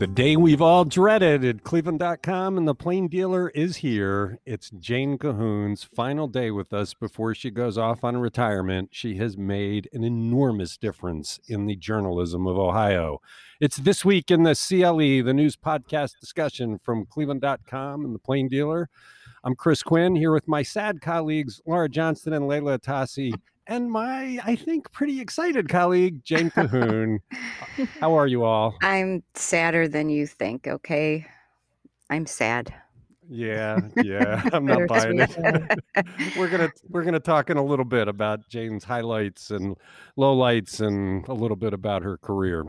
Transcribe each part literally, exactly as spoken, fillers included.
The day we've all dreaded, Cleveland dot com and The Plain Dealer is here. It's Jane Kahoun's final day with us before she goes off on retirement. She has made an enormous difference in the journalism of Ohio. It's This Week in the C L E, the news podcast discussion from Cleveland dot com and The Plain Dealer. I'm Chris Quinn, here with my sad colleagues, Laura Johnston and Leila Tassi, and my, I think, pretty excited colleague, Jane Kahoun. How are you all? I'm sadder than you think, okay? I'm sad. Yeah, yeah, I'm not buying it. We're gonna we're gonna talk in a little bit about Jane's highlights and lowlights and a little bit about her career.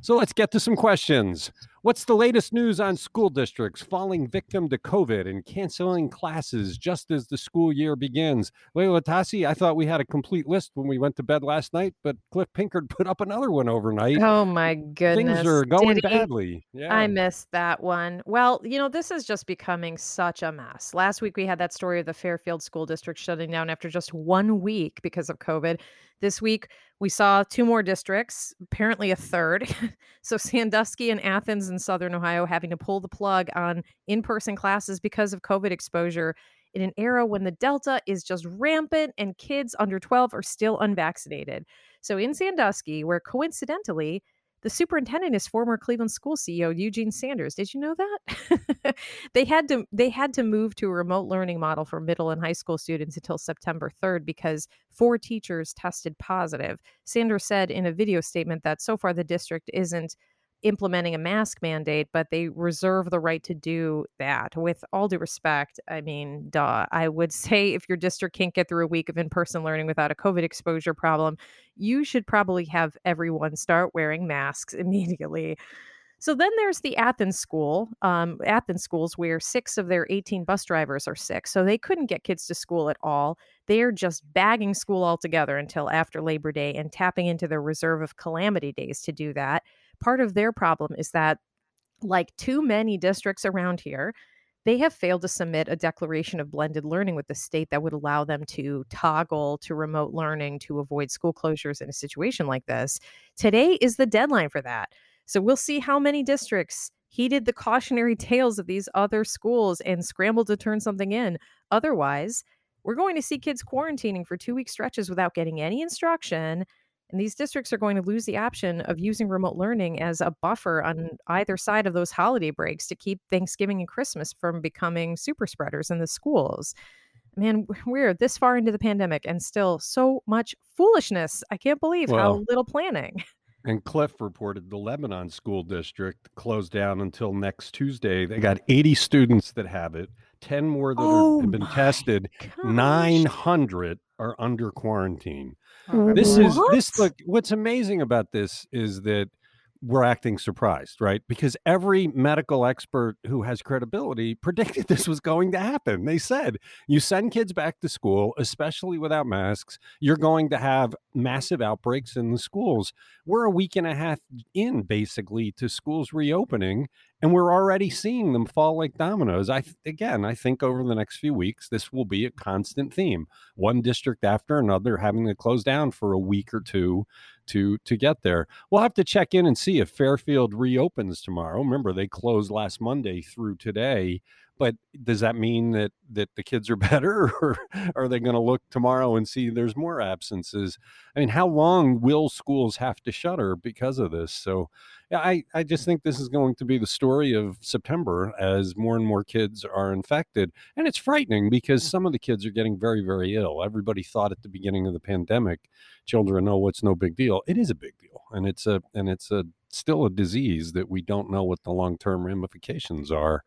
So let's get to some questions. What's the latest news on school districts falling victim to COVID and canceling classes just as the school year begins? Leila Tassi, I thought we had a complete list when we went to bed last night, but Cliff Pinkert put up another one overnight. Oh my goodness. Things are going badly. Yeah. I missed that one. Well, you know, this is just becoming such a mess. Last week, we had that story of the Fairfield School District shutting down after just one week because of COVID. This week, we saw two more districts, apparently a third. So Sandusky and Athens in Southern Ohio having to pull the plug on in-person classes because of COVID exposure in an era when the Delta is just rampant and kids under twelve are still unvaccinated. So in Sandusky, where coincidentally, the superintendent is former Cleveland school C E O Eugene Sanders. Did you know that? They had to they had to move to a remote learning model for middle and high school students until September third because four teachers tested positive. Sanders said in a video statement that so far the district isn't implementing a mask mandate, but they reserve the right to do that. With all due respect, I mean, duh. I would say if your district can't get through a week of in-person learning without a COVID exposure problem, you should probably have everyone start wearing masks immediately. So then there's the Athens School, um, Athens schools where six of their eighteen bus drivers are sick. So they couldn't get kids to school at all. They're just bagging school altogether until after Labor Day and tapping into their reserve of calamity days to do that. Part of their problem is that, like too many districts around here, they have failed to submit a declaration of blended learning with the state that would allow them to toggle to remote learning to avoid school closures in a situation like this. Today is the deadline for that. So we'll see how many districts heeded the cautionary tales of these other schools and scrambled to turn something in. Otherwise, we're going to see kids quarantining for two-week stretches without getting any instruction. And these districts are going to lose the option of using remote learning as a buffer on either side of those holiday breaks to keep Thanksgiving and Christmas from becoming super spreaders in the schools. Man, we're this far into the pandemic and still so much foolishness. I can't believe well, how little planning. And Cliff reported the Lebanon School District closed down until next Tuesday. They got eighty students that have it, ten more that oh are, have been tested, gosh. nine hundred are under quarantine. What? This is this look. What's amazing about this is that we're acting surprised, right? Because every medical expert who has credibility predicted this was going to happen. They said, you send kids back to school, especially without masks, you're going to have massive outbreaks in the schools. We're a week and a half in, basically, to schools reopening, and we're already seeing them fall like dominoes. I Again, I think over the next few weeks, this will be a constant theme. One district after another having to close down for a week or two to to get there. We'll have to check in and see if Fairfield reopens tomorrow. Remember, they closed last Monday through today. But does that mean that that the kids are better, or are they going to look tomorrow and see there's more absences? I mean, how long will schools have to shutter because of this? So I, I just think this is going to be the story of September as more and more kids are infected. And it's frightening because some of the kids are getting very, very ill. Everybody thought at the beginning of the pandemic, children, oh, it's no big deal. It is a big deal. And it's a and it's a still a disease that we don't know what the long-term ramifications are.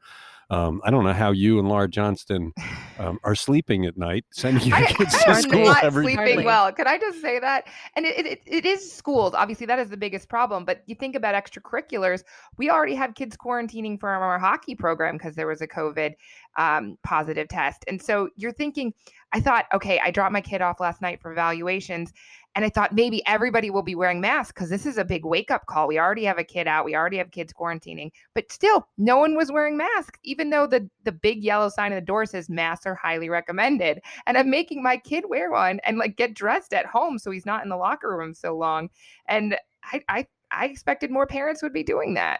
Um, I don't know how you and Laura Johnston um, are sleeping at night, sending your I, kids I to am school not every sleeping day. Well, could I just say that? And it, it it is schools. Obviously, that is the biggest problem. But you think about extracurriculars. We already have kids quarantining from our hockey program because there was a COVID um, positive test. And so you're thinking, I thought, okay, I dropped my kid off last night for evaluations. And I thought maybe everybody will be wearing masks because this is a big wake-up call. We already have a kid out. We already have kids quarantining. But still, no one was wearing masks, even though the, the big yellow sign on the door says masks are highly recommended. And I'm making my kid wear one and like get dressed at home so he's not in the locker room so long. And I I, I expected more parents would be doing that.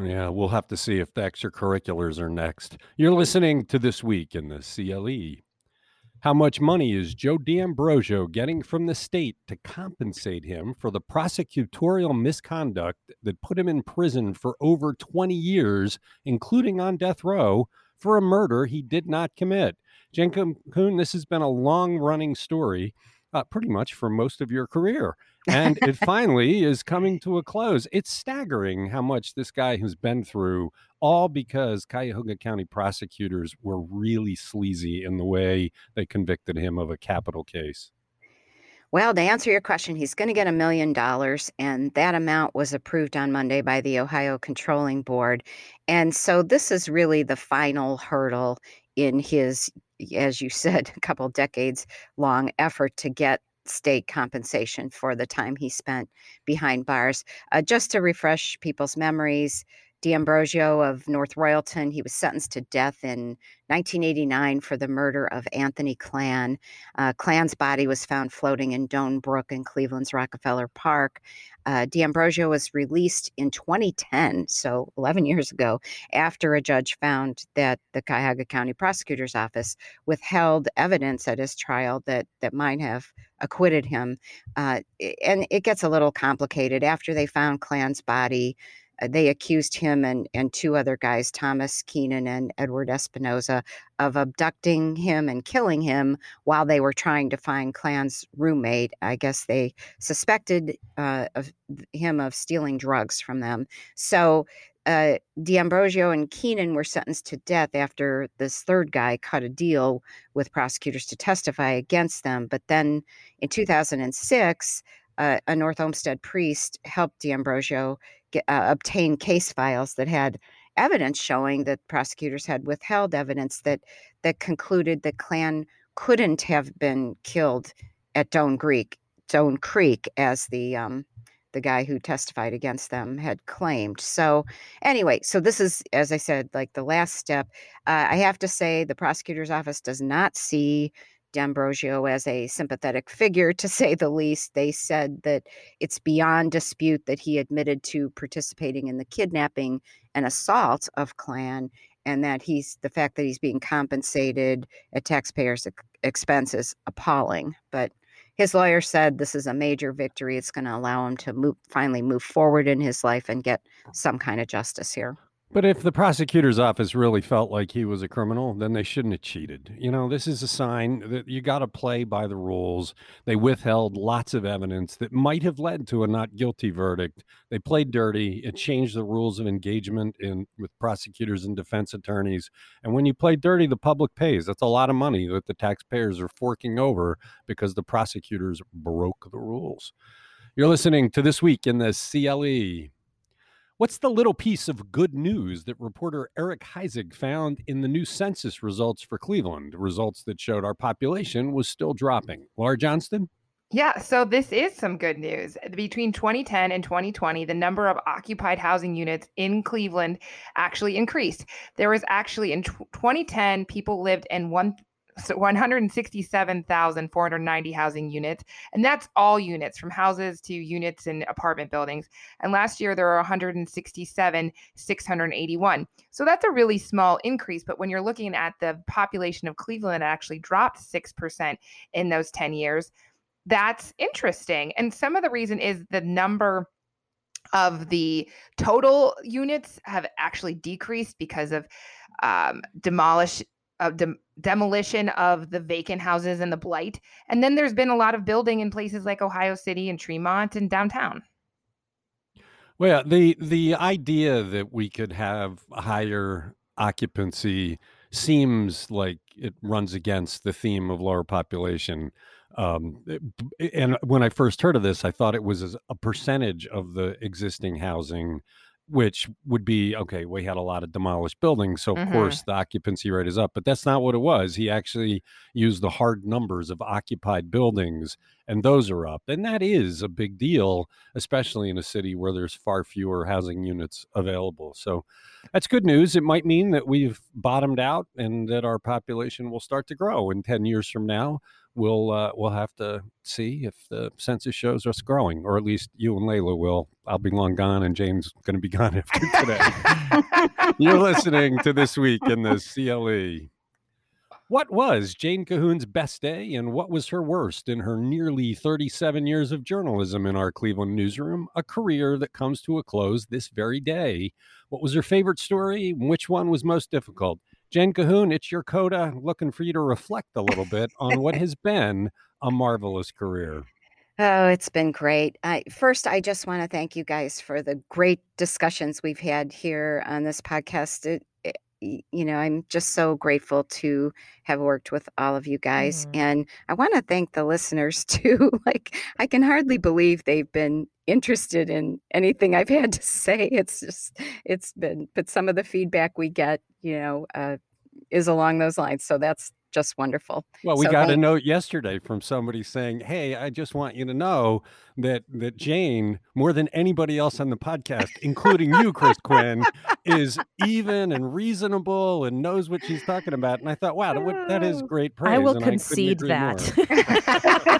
Yeah, we'll have to see if the extracurriculars are next. You're listening to This Week in the C L E. How much money is Joe D'Ambrosio getting from the state to compensate him for the prosecutorial misconduct that put him in prison for over twenty years, including on death row, for a murder he did not commit? Jane Kahoun, this has been a long-running story, uh, pretty much for most of your career, and it finally is coming to a close. It's staggering how much this guy has been through, all because Cuyahoga County prosecutors were really sleazy in the way they convicted him of a capital case. Well, to answer your question, he's going to get a million dollars, and that amount was approved on Monday by the Ohio Controlling Board. And so this is really the final hurdle in his, as you said, a couple decades long effort to get state compensation for the time he spent behind bars. Uh, just to refresh people's memories, D'Ambrosio of North Royalton, he was sentenced to death in nineteen eighty-nine for the murder of Anthony Klann. Uh, Klann's body was found floating in Doan Brook in Cleveland's Rockefeller Park. Uh, D'Ambrosio was released in twenty ten, so eleven years ago, after a judge found that the Cuyahoga County Prosecutor's Office withheld evidence at his trial that, that might have acquitted him. Uh, and it gets a little complicated. After they found Klann's body, they accused him and, and two other guys, Thomas Keenan and Edward Espinoza, of abducting him and killing him while they were trying to find Klann's roommate. I guess they suspected uh, of him of stealing drugs from them. So uh, D'Ambrosio and Keenan were sentenced to death after this third guy cut a deal with prosecutors to testify against them. But then in two thousand six, uh, a North Olmsted priest helped D'Ambrosio Get, uh, obtain case files that had evidence showing that prosecutors had withheld evidence that that concluded that Klann couldn't have been killed at Doan Creek, Doan Creek, as the um, the guy who testified against them had claimed. So anyway, so this is, as I said, like the last step. Uh, I have to say the prosecutor's office does not see D'Ambrosio as a sympathetic figure, to say the least. They said that it's beyond dispute that he admitted to participating in the kidnapping and assault of Klann, and that he's the fact that he's being compensated at taxpayers' expense is appalling. But his lawyer said this is a major victory. It's going to allow him to move, finally move forward in his life and get some kind of justice here. But if the prosecutor's office really felt like he was a criminal, then they shouldn't have cheated. You know, this is a sign that you got to play by the rules. They withheld lots of evidence that might have led to a not guilty verdict. They played dirty. It changed the rules of engagement in with prosecutors and defense attorneys. And when you play dirty, the public pays. That's a lot of money that the taxpayers are forking over because the prosecutors broke the rules. You're listening to This Week in the C L E. What's the little piece of good news that reporter Eric Heisig found in the new census results for Cleveland, results that showed our population was still dropping? Laura Johnston? Yeah, so this is some good news. Between twenty ten and twenty twenty, the number of occupied housing units in Cleveland actually increased. There was actually, in twenty ten, people lived in one. So one hundred sixty-seven thousand four hundred ninety housing units, and that's all units, from houses to units and apartment buildings. And last year, there were one hundred sixty-seven thousand six hundred eighty-one. So that's a really small increase, but when you're looking at the population of Cleveland, it actually dropped six percent in those ten years. That's interesting. And some of the reason is the number of the total units have actually decreased because of um, demolish. Of dem- demolition of the vacant houses and the blight. And then there's been a lot of building in places like Ohio City and Tremont and downtown. Well, the the idea that we could have higher occupancy seems like it runs against the theme of lower population. Um, and when I first heard of this, I thought it was a percentage of the existing housing, which would be, okay, we had a lot of demolished buildings, so of mm-hmm. course the occupancy rate is up, but that's not what it was. He actually used the hard numbers of occupied buildings, and those are up. And that is a big deal, especially in a city where there's far fewer housing units available. So that's good news. It might mean that we've bottomed out and that our population will start to grow in ten years from now. we'll uh, we'll have to see if the census shows us growing, or at least you and Leila will. I'll be long gone, and Jane's going to be gone after today. You're listening to This Week in the C L E. What was Jane Kahoun's best day, and what was her worst in her nearly thirty-seven years of journalism in our Cleveland newsroom, a career that comes to a close this very day? What was her favorite story? Which one was most difficult? Jane Kahoun, it's your coda, looking for you to reflect a little bit on what has been a marvelous career. Oh, it's been great. I, first, I just want to thank you guys for the great discussions we've had here on this podcast. It, it, you know, I'm just so grateful to have worked with all of you guys. Mm. And I want to thank the listeners, too. Like, I can hardly believe they've been interested in anything I've had to say. It's just, it's been, but some of the feedback we get, you know, uh, is along those lines. So that's just wonderful. Well, we so got a note yesterday from somebody saying, hey, I just want you to know that that Jane, more than anybody else on the podcast, including you, Chris Quinn, is even and reasonable and knows what she's talking about. And I thought, wow, that, that is great praise. I will and concede I that.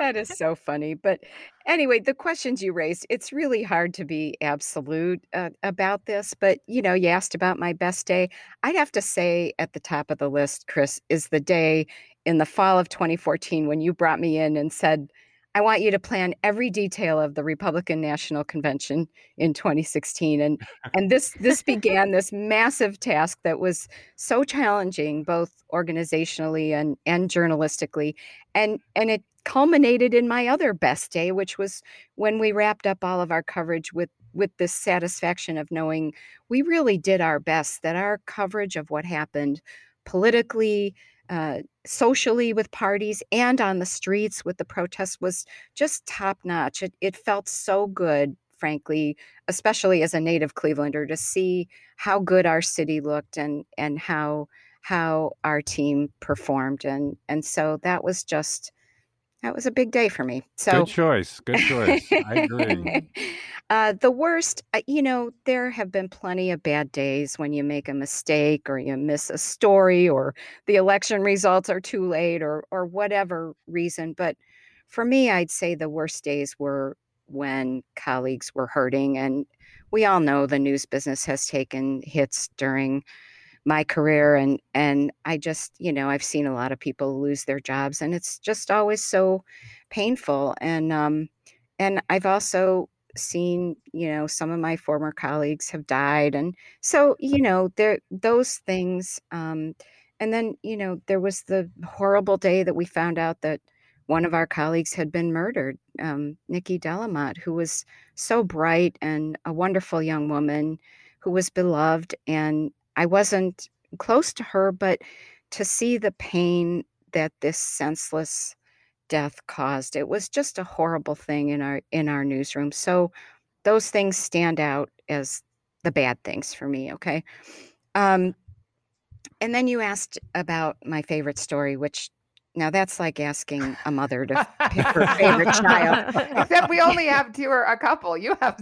That is so funny. But anyway, the questions you raised, it's really hard to be absolute uh, about this. But, you know, you asked about my best day. I'd have to say at the top of the list, Chris, is the day in the fall of twenty fourteen when you brought me in and said, I want you to plan every detail of the Republican National Convention in twenty sixteen. And and this this began this massive task that was so challenging, both organizationally and, and journalistically. And and it culminated in my other best day, which was when we wrapped up all of our coverage with, with this satisfaction of knowing we really did our best, that our coverage of what happened politically, Uh, socially with parties and on the streets with the protests was just top notch. It, it felt so good, frankly, especially as a native Clevelander, to see how good our city looked and and how how our team performed. And and so that was just that was a big day for me. So good choice. Good choice. I agree. Uh, the worst, you know, there have been plenty of bad days when you make a mistake or you miss a story or the election results are too late or or whatever reason. But for me, I'd say the worst days were when colleagues were hurting. And we all know the news business has taken hits during my career. And, and I just, you know, I've seen a lot of people lose their jobs, and it's just always so painful. And, um, and I've also seen, you know, some of my former colleagues have died. And so, you know, there, those things. Um, and then, you know, there was the horrible day that we found out that one of our colleagues had been murdered, um, Nikki Delamont, who was so bright and a wonderful young woman who was beloved. And I wasn't close to her, but to see the pain that this senseless death caused, it was just a horrible thing in our in our newsroom. So those things stand out as the bad things for me. Okay, um, and then you asked about my favorite story, which now that's like asking a mother to pick her favorite child. Except we only have two or a couple. You have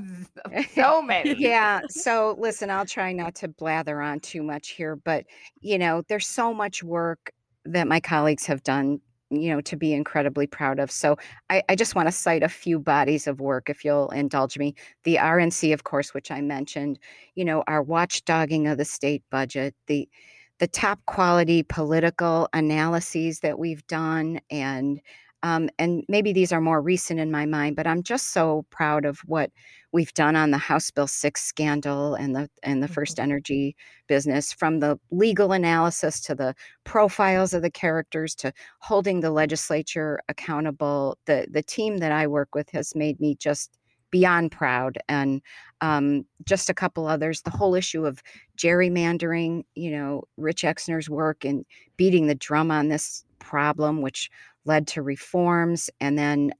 so many. Yeah. So listen, I'll try not to blather on too much here, but you know, there's so much work that my colleagues have done, you know, to be incredibly proud of. So I, I just want to cite a few bodies of work, if you'll indulge me. The R N C, of course, which I mentioned, you know, our watchdogging of the state budget, the the top quality political analyses that we've done. And um, and maybe these are more recent in my mind, but I'm just so proud of what we've done on the House Bill six scandal and the and the mm-hmm. First Energy business, from the legal analysis to the profiles of the characters to holding the legislature accountable. The, the team that I work with has made me just beyond proud. And um, just a couple others, the whole issue of gerrymandering, you know, Rich Exner's work in beating the drum on this problem, which led to reforms. And then,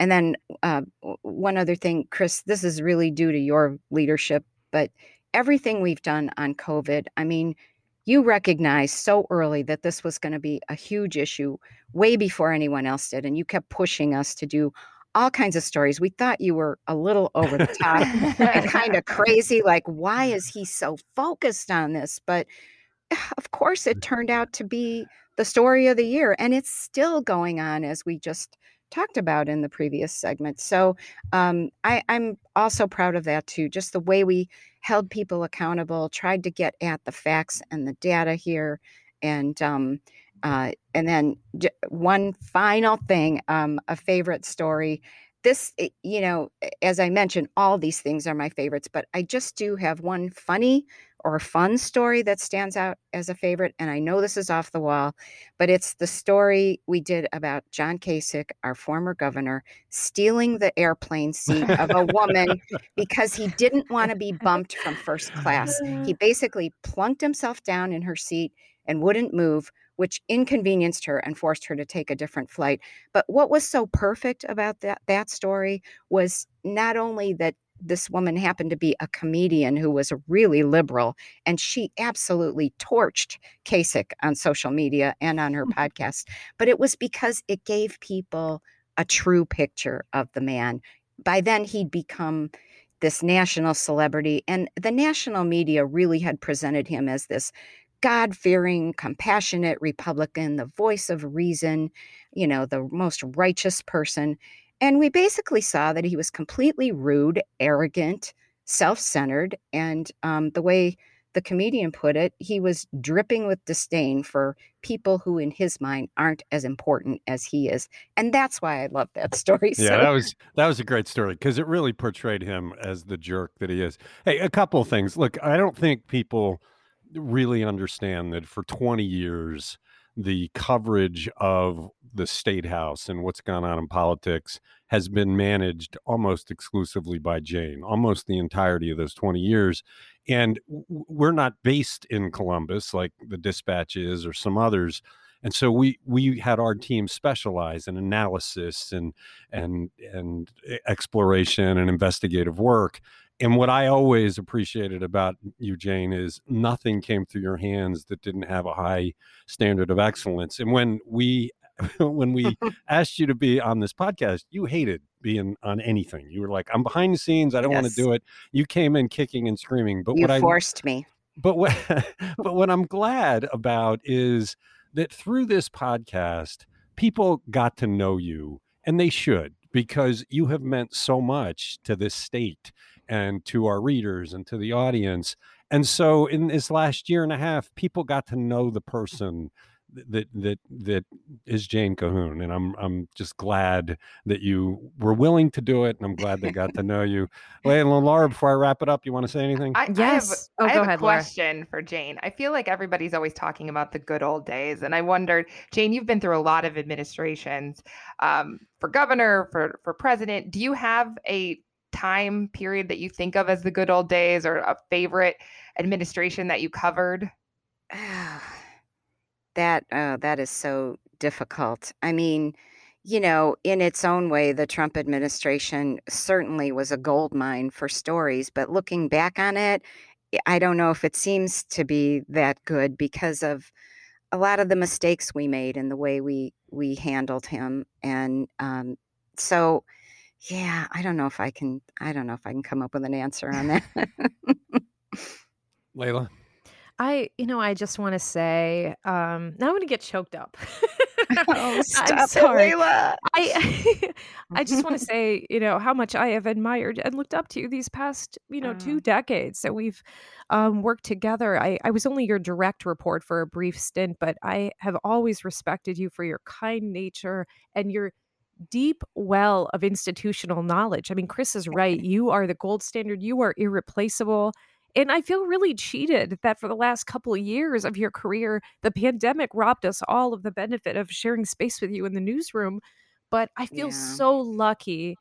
and then uh, one other thing, Chris, this is really due to your leadership, but everything we've done on COVID, I mean, you recognized so early that this was going to be a huge issue way before anyone else did. And you kept pushing us to do all kinds of stories. We thought you were a little over the top and kind of crazy. Like, why is he so focused on this? But of course, it turned out to be the story of the year. And it's still going on, as we just talked about in the previous segment. So um, I, I'm also proud of that, too, just the way we held people accountable, tried to get at the facts and the data here. And um, uh, and then j- one final thing, um, a favorite story. This, you know, as I mentioned, all these things are my favorites, but I just do have one funny or fun story that stands out as a favorite. And I know this is off the wall, but it's the story we did about John Kasich, our former governor, stealing the airplane seat of a woman because he didn't want to be bumped from first class. He basically plunked himself down in her seat and wouldn't move, which inconvenienced her and forced her to take a different flight. But what was so perfect about that, that story was not only that this woman happened to be a comedian who was really liberal, and she absolutely torched Kasich on social media and on her podcast, but it was because it gave people a true picture of the man. By then, he'd become this national celebrity, and the national media really had presented him as this God-fearing, compassionate Republican, the voice of reason, you know, the most righteous person. And we basically saw that he was completely rude, arrogant, self-centered. And um, the way the comedian put it, he was dripping with disdain for people who, in his mind, aren't as important as he is. And that's why I love that story. Yeah, so. that was that was a great story because it really portrayed him as the jerk that he is. Hey, a couple of things. Look, I don't think people really understand that for twenty years, the coverage of the State House and what's gone on in politics has been managed almost exclusively by Jane, almost the entirety of those twenty years. And we're not based in Columbus like the Dispatch is or some others. And so we we had our team specialize in analysis and and and exploration and investigative work. And what I always appreciated about you, Jane, is nothing came through your hands that didn't have a high standard of excellence. And when we when we asked you to be on this podcast, you hated being on anything. You were like, I'm behind the scenes. I don't yes. want to do it. You came in kicking and screaming. But you what forced I, me. But what, but what I'm glad about is that through this podcast, people got to know you, and they should, because you have meant so much to this state and to our readers and to the audience. And so in this last year and a half, people got to know the person that that that is Jane Kahoun. And I'm I'm just glad that you were willing to do it. And I'm glad they got to know you. Leila and Laura, before I wrap it up, you want to say anything? I, yes. I have, oh, I have ahead, a question Laura. For Jane. I feel like everybody's always talking about the good old days. And I wondered, Jane, you've been through a lot of administrations um, for governor, for, for president. Do you have a time period that you think of as the good old days or a favorite administration that you covered? That uh, that is so difficult. I mean, you know, in its own way, the Trump administration certainly was a goldmine for stories. But looking back on it, I don't know if it seems to be that good because of a lot of the mistakes we made and the way we we handled him. And um, so, yeah, I don't know if I can. I don't know if I can come up with an answer on that. Leila. I, you know, I just want to say, um, now I'm going to get choked up. Oh, stop I'm sorry. It, Leila. I, I just want to say, you know, how much I have admired and looked up to you these past, you know, uh, two decades that we've um, worked together. I, I was only your direct report for a brief stint, but I have always respected you for your kind nature and your deep well of institutional knowledge. I mean, Chris is right. You are the gold standard. You are irreplaceable. And I feel really cheated that for the last couple of years of your career, the pandemic robbed us all of the benefit of sharing space with you in the newsroom. But I feel yeah. so lucky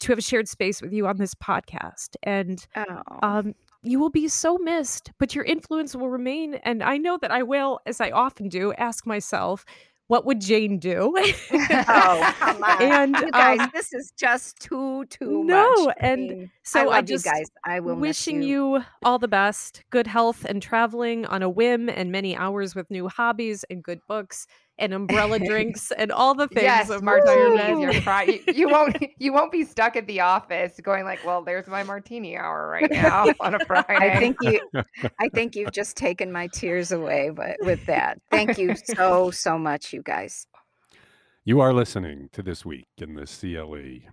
to have shared space with you on this podcast. And oh. um, you will be so missed, but your influence will remain. And I know that I will, as I often do, ask myself, what would Jane do? Oh, come on. And, um, you guys, this is just too, too no, much. No, and I mean, so I, love I just you guys. I will wishing miss you. you all the best, good health and traveling on a whim and many hours with new hobbies and good books. and umbrella drinks and all the things yes, of martinis. Pro- you, you won't you won't be stuck at the office going like, well, there's my martini hour right now on a Friday. I think you I think you've just taken my tears away but with that. Thank you so, so much, you guys. You are listening to This Week in the C L E.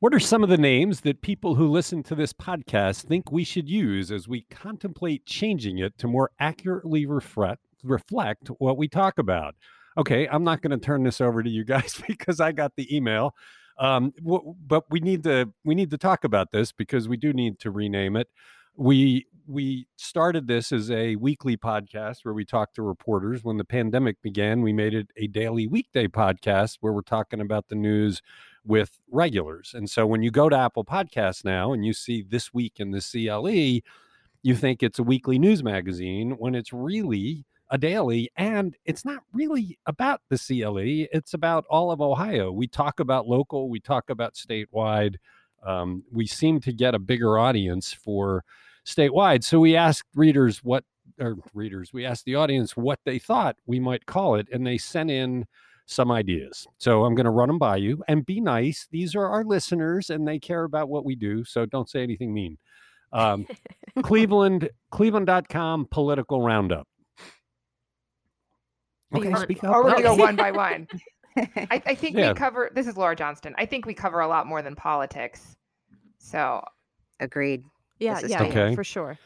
What are some of the names that people who listen to this podcast think we should use as we contemplate changing it to more accurately reflect reflect what we talk about? Okay, I'm not going to turn this over to you guys because I got the email, um, w- but we need to we need to talk about this because we do need to rename it. We we started this as a weekly podcast where we talked to reporters. When the pandemic began, we made it a daily weekday podcast where we're talking about the news with regulars. And so when you go to Apple Podcasts now and you see This Week in the C L E, you think it's a weekly news magazine when it's really a daily, and it's not really about the C L E. It's about all of Ohio. We talk about local, we talk about statewide. Um, we seem to get a bigger audience for statewide. So we asked readers what, or readers, we asked the audience what they thought we might call it, and they sent in some ideas. So I'm going to run them by you and be nice. These are our listeners and they care about what we do. So don't say anything mean. Um, Cleveland, Cleveland dot com political roundup. Okay, speak up. Or we're going to go one by one. I, I think yeah. we cover, this is Laura Johnston. I think we cover a lot more than politics. So agreed. Yeah, yeah, okay. yeah, for sure.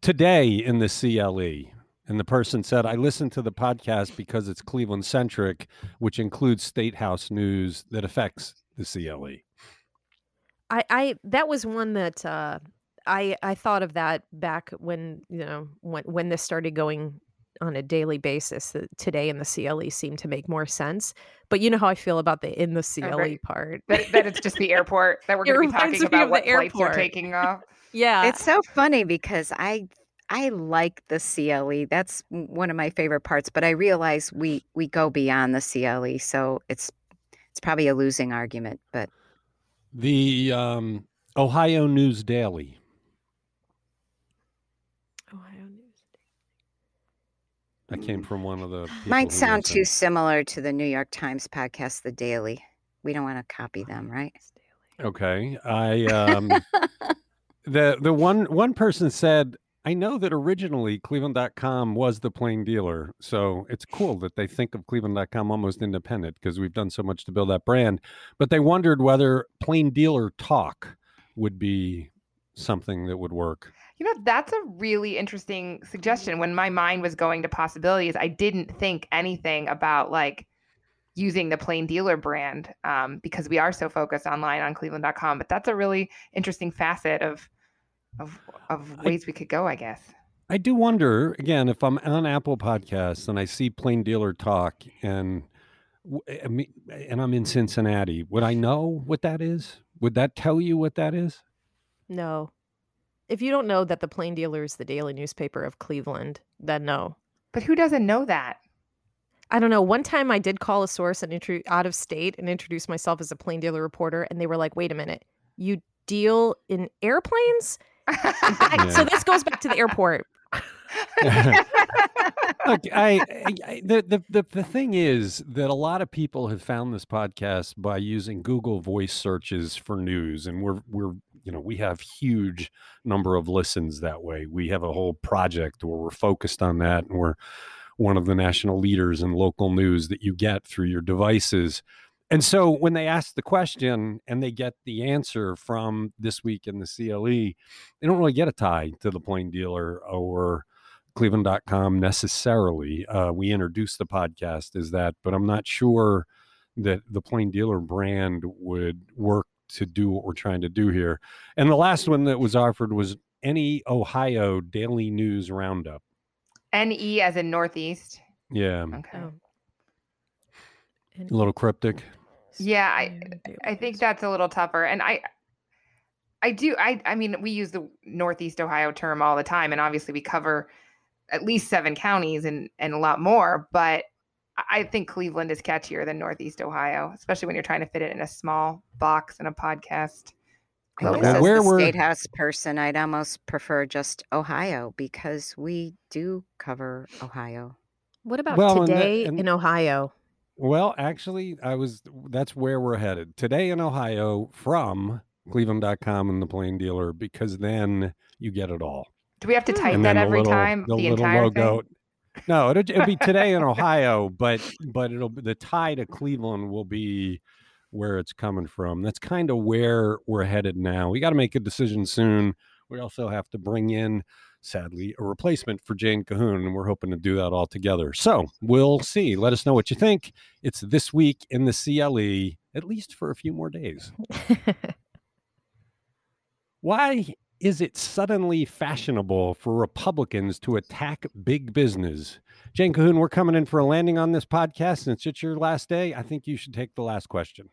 Today in the C L E. And the person said, I listened to the podcast because it's Cleveland centric, which includes state house news that affects the C L E. I, I that was one that uh, I I thought of that back when, you know, when, when this started going on a daily basis, that Today in the C L E seemed to make more sense. But you know how I feel about the in the C L E oh, right. part. That, that it's just the airport that we're going to be talking about what flights are taking off. Yeah. It's so funny because I... I like the C L E. That's one of my favorite parts, but I realize we, we go beyond the C L E, so it's it's probably a losing argument. But the um, Ohio News Daily. Ohio News Daily. That came from one of the people. Might sound too that. similar to the New York Times podcast, The Daily. We don't want to copy them, right? Okay. I um, the the one one person said, I know that originally Cleveland dot com was The Plain Dealer, so it's cool that they think of Cleveland dot com almost independent because we've done so much to build that brand. But they wondered whether Plain Dealer Talk would be something that would work. You know, that's a really interesting suggestion. When my mind was going to possibilities, I didn't think anything about like using the Plain Dealer brand um, because we are so focused online on Cleveland dot com. But that's a really interesting facet of Of, of ways I, we could go, I guess. I do wonder, again, if I'm on Apple Podcasts and I see Plain Dealer Talk and and I'm in Cincinnati, would I know what that is? Would that tell you what that is? No. If you don't know that the Plain Dealer is the daily newspaper of Cleveland, then no. But who doesn't know that? I don't know. One time I did call a source and intro- out of state and introduce myself as a Plain Dealer reporter, and they were like, wait a minute, you deal in airplanes? Yeah. So this goes back to the airport. Look, I, I the, the the the thing is that a lot of people have found this podcast by using Google voice searches for news, and we're we're you know we have huge number of listens that way. We have a whole project where we're focused on that, and we're one of the national leaders in local news that you get through your devices. And so when they ask the question and they get the answer from This Week in the C L E, they don't really get a tie to the Plain Dealer or Cleveland dot com necessarily. Uh, we introduced the podcast as that, but I'm not sure that the Plain Dealer brand would work to do what we're trying to do here. And the last one that was offered was N E Ohio Daily News Roundup. N E as in Northeast? Yeah. Okay. Oh. A little cryptic. Yeah, I I think that's a little tougher. And I I do I I mean we use the Northeast Ohio term all the time, and obviously we cover at least seven counties and and a lot more, but I think Cleveland is catchier than Northeast Ohio, especially when you're trying to fit it in a small box in a podcast. Well, as where the state house person, I'd almost prefer just Ohio because we do cover Ohio. What about well, Today and that, and, in Ohio? Well, actually, I was that's where we're headed. Today in Ohio from Cleveland dot com and The Plain Dealer, because then you get it all. Do we have to type and that every little, time? The, the entire logo. Thing? No, it'll, it'll be Today in Ohio, but but it'll the tie to Cleveland will be where it's coming from. That's kind of where we're headed now. We got to make a decision soon. We also have to bring in, sadly, a replacement for Jane Kahoun, and we're hoping to do that all together. So we'll see. Let us know what you think. It's This Week in the C L E, at least for a few more days. Why is it suddenly fashionable for Republicans to attack big business? Jane Kahoun, we're coming in for a landing on this podcast. Since it's your last day, I think you should take the last question.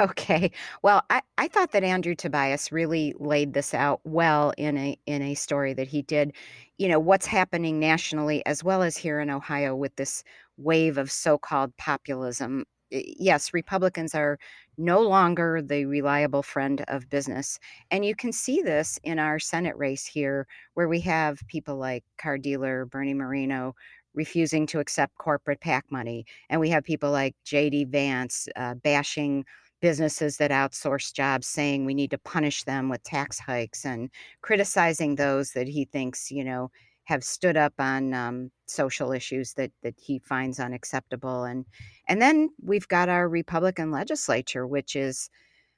Okay. Well, I, I thought that Andrew Tobias really laid this out well in a in a story that he did. You know, what's happening nationally as well as here in Ohio with this wave of so-called populism. Yes, Republicans are no longer the reliable friend of business. And you can see this in our Senate race here, where we have people like car dealer Bernie Moreno refusing to accept corporate PAC money. And we have people like J D. Vance uh, bashing businesses that outsource jobs, saying we need to punish them with tax hikes, and criticizing those that he thinks, you know, have stood up on um, social issues that that he finds unacceptable. And and then we've got our Republican legislature, which is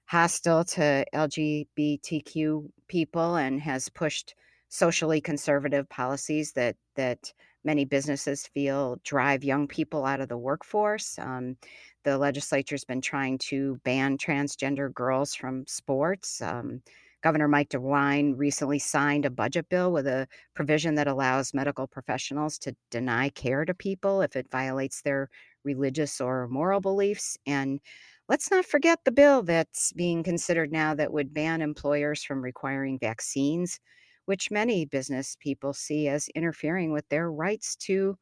hostile to L G B T Q people and has pushed socially conservative policies that that many businesses feel drive young people out of the workforce. Um, the legislature's been trying to ban transgender girls from sports. Um, Governor Mike DeWine recently signed a budget bill with a provision that allows medical professionals to deny care to people if it violates their religious or moral beliefs. And let's not forget the bill that's being considered now that would ban employers from requiring vaccines, which many business people see as interfering with their rights to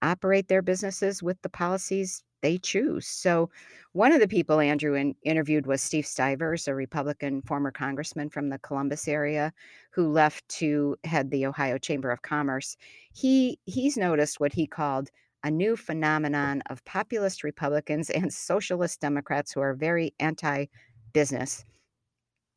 operate their businesses with the policies they choose. So one of the people Andrew in, interviewed was Steve Stivers, a Republican former congressman from the Columbus area who left to head the Ohio Chamber of Commerce. He he's noticed what he called a new phenomenon of populist Republicans and socialist Democrats who are very anti-business.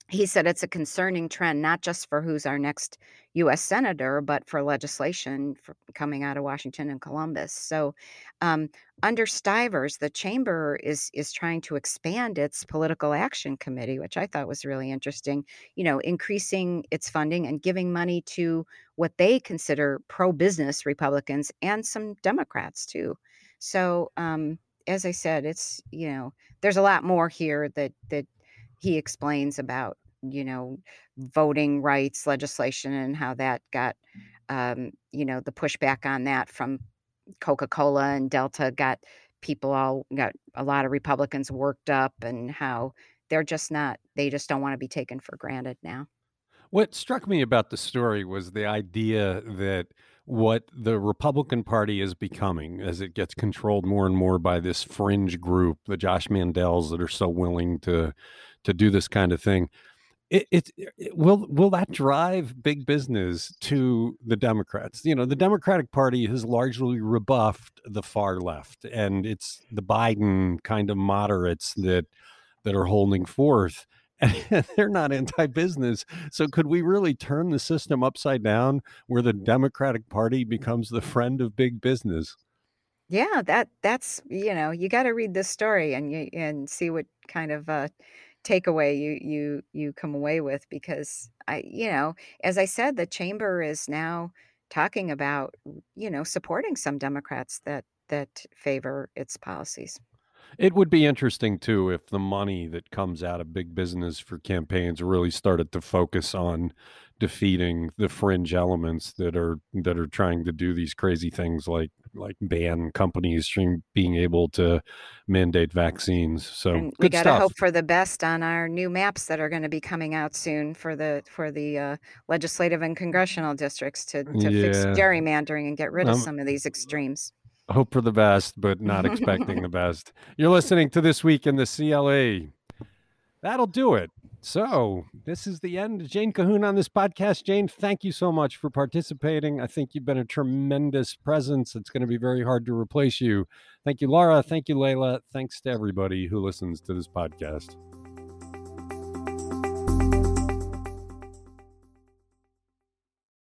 He said it's a concerning trend, not just for who's our next U S senator, but for legislation for coming out of Washington and Columbus. So um, under Stivers, the chamber is is trying to expand its political action committee, which I thought was really interesting, you know, increasing its funding and giving money to what they consider pro-business Republicans and some Democrats, too. So um, as I said, it's, you know, there's a lot more here that that he explains about, you know, voting rights legislation and how that got, um, you know, the pushback on that from Coca-Cola and Delta got people all got a lot of Republicans worked up, and how they're just not, they just don't want to be taken for granted now. What struck me about the story was the idea that what the Republican Party is becoming as it gets controlled more and more by this fringe group, the Josh Mandels that are so willing to to do this kind of thing. It, it, it will will that drive big business to the Democrats? You know, the Democratic Party has largely rebuffed the far left, and it's the Biden kind of moderates that that are holding forth, and they're not anti-business. So could we really turn the system upside down where the Democratic Party becomes the friend of big business? Yeah, that that's, you know, you got to read this story and you, and see what kind of uh takeaway you you you come away with, because I you know as I said, the chamber is now talking about, you know, supporting some Democrats that that favor its policies. It would be interesting too if the money that comes out of big business for campaigns really started to focus on defeating the fringe elements that are that are trying to do these crazy things like like ban companies from being able to mandate vaccines. So and we got to hope for the best on our new maps that are going to be coming out soon for the for the uh, legislative and congressional districts to, to yeah. fix gerrymandering and get rid of um, some of these extremes. Hope for the best, but not expecting the best. You're listening to This Week in the C L E. That'll do it. So this is the end of Jane Kahoun on this podcast. Jane, thank you so much for participating. I think you've been a tremendous presence. It's going to be very hard to replace you. Thank you, Laura. Thank you, Leila. Thanks to everybody who listens to this podcast.